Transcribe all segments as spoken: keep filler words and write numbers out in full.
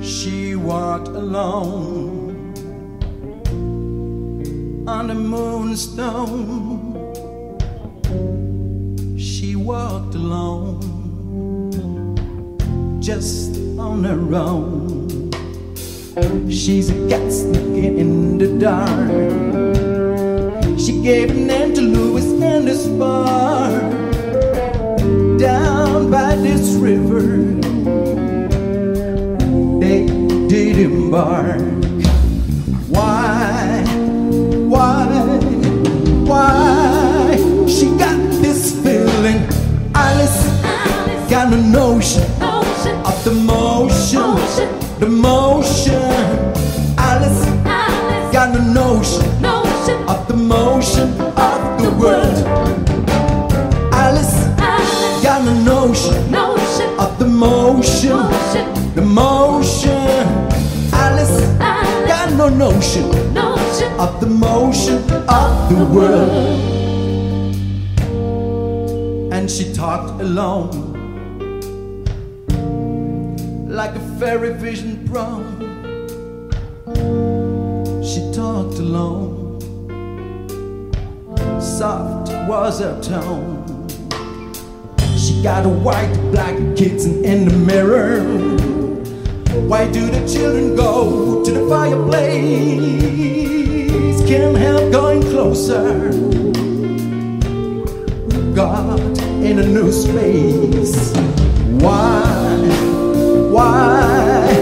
She walked alone on the moonstone. She walked alone, just on her own. She's a cat sneaking in the dark. She gave an end to Lewis and his bar. Down by this river they did embark. Why, why, why she got this feeling? Alice, Alice got a notion, notion of the motion, motion. The motion. Alice, Alice got a notion, notion of the motion of the world. Alice, Alice got a notion, notion of the motion, motion. The motion. Alice, Alice got no notion, notion of the motion of the world. And she talked alone like a fairy vision prom. She talked alone, soft was her tone. She got a white, black kitten in the mirror. Why do the children go to the fireplace? Can't help going closer. God in a new space. Why? Why,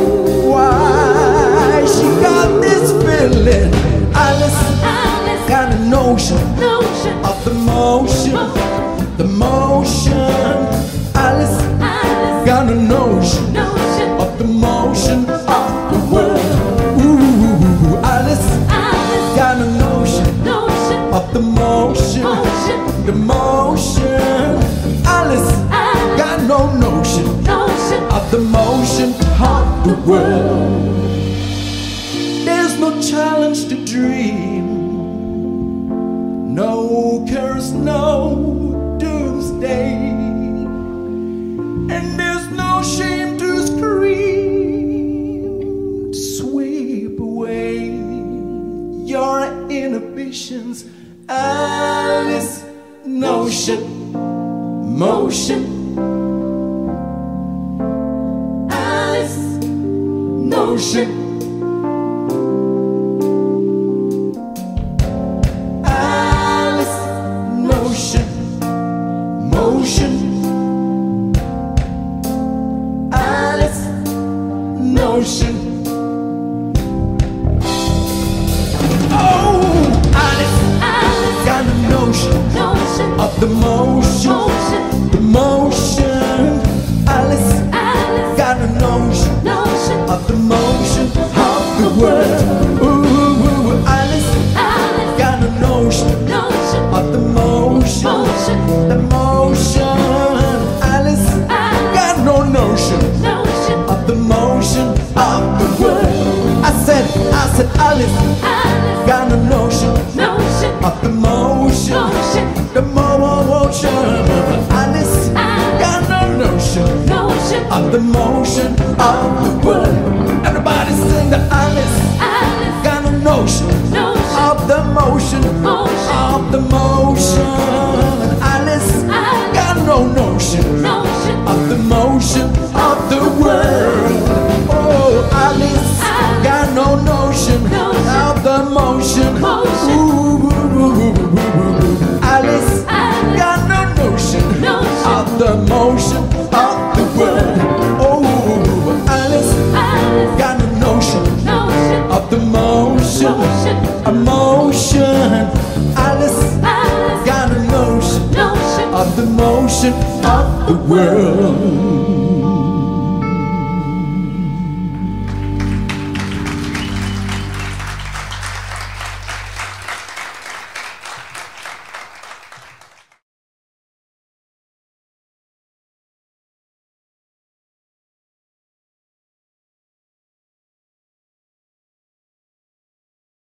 why she got this feeling? Alice, Alice got a notion, notion of the motion, motion. The motion. Alice, Alice got a notion, notion of the motion of the world. Ooh, Alice, Alice got a notion, notion of the motion, motion. The motion. Alice, Alice got no notion, notion of the motion of the world. There's no challenge to dream, no curse, no doomsday, and there's no shame to scream, to sweep away your inhibitions. Alice, notion, motion. Alice, notion, motion. Alice, notion. Oh, Alice, Alice got a notion, notion of the motion, motion. The motion. Alice, Alice got a notion, notion of the motion. World. Ooh, Alice, Alice got a notion, notion of the motion, motion. The motion. Alice, Alice got no notion, notion of the motion of the world. I said, I said, Alice, Alice got no notion, notion of the motion, motion. The motion. Alice, Alice got no notion, notion of the motion of the world. Everybody sing the Alice. Notion, notion of the motion, motion of the motion. Alice, Alice got no notion, notion of the motion of the world. Oh, Alice, Alice got no notion, notion of the motion, motion. Ooh, Alice, Alice got no notion, notion of the motion of the world. Oh, Alice, Alice got no notion, notion of the motion. Motion, a motion. Alice, Alice got a notion, notion of the motion of the world.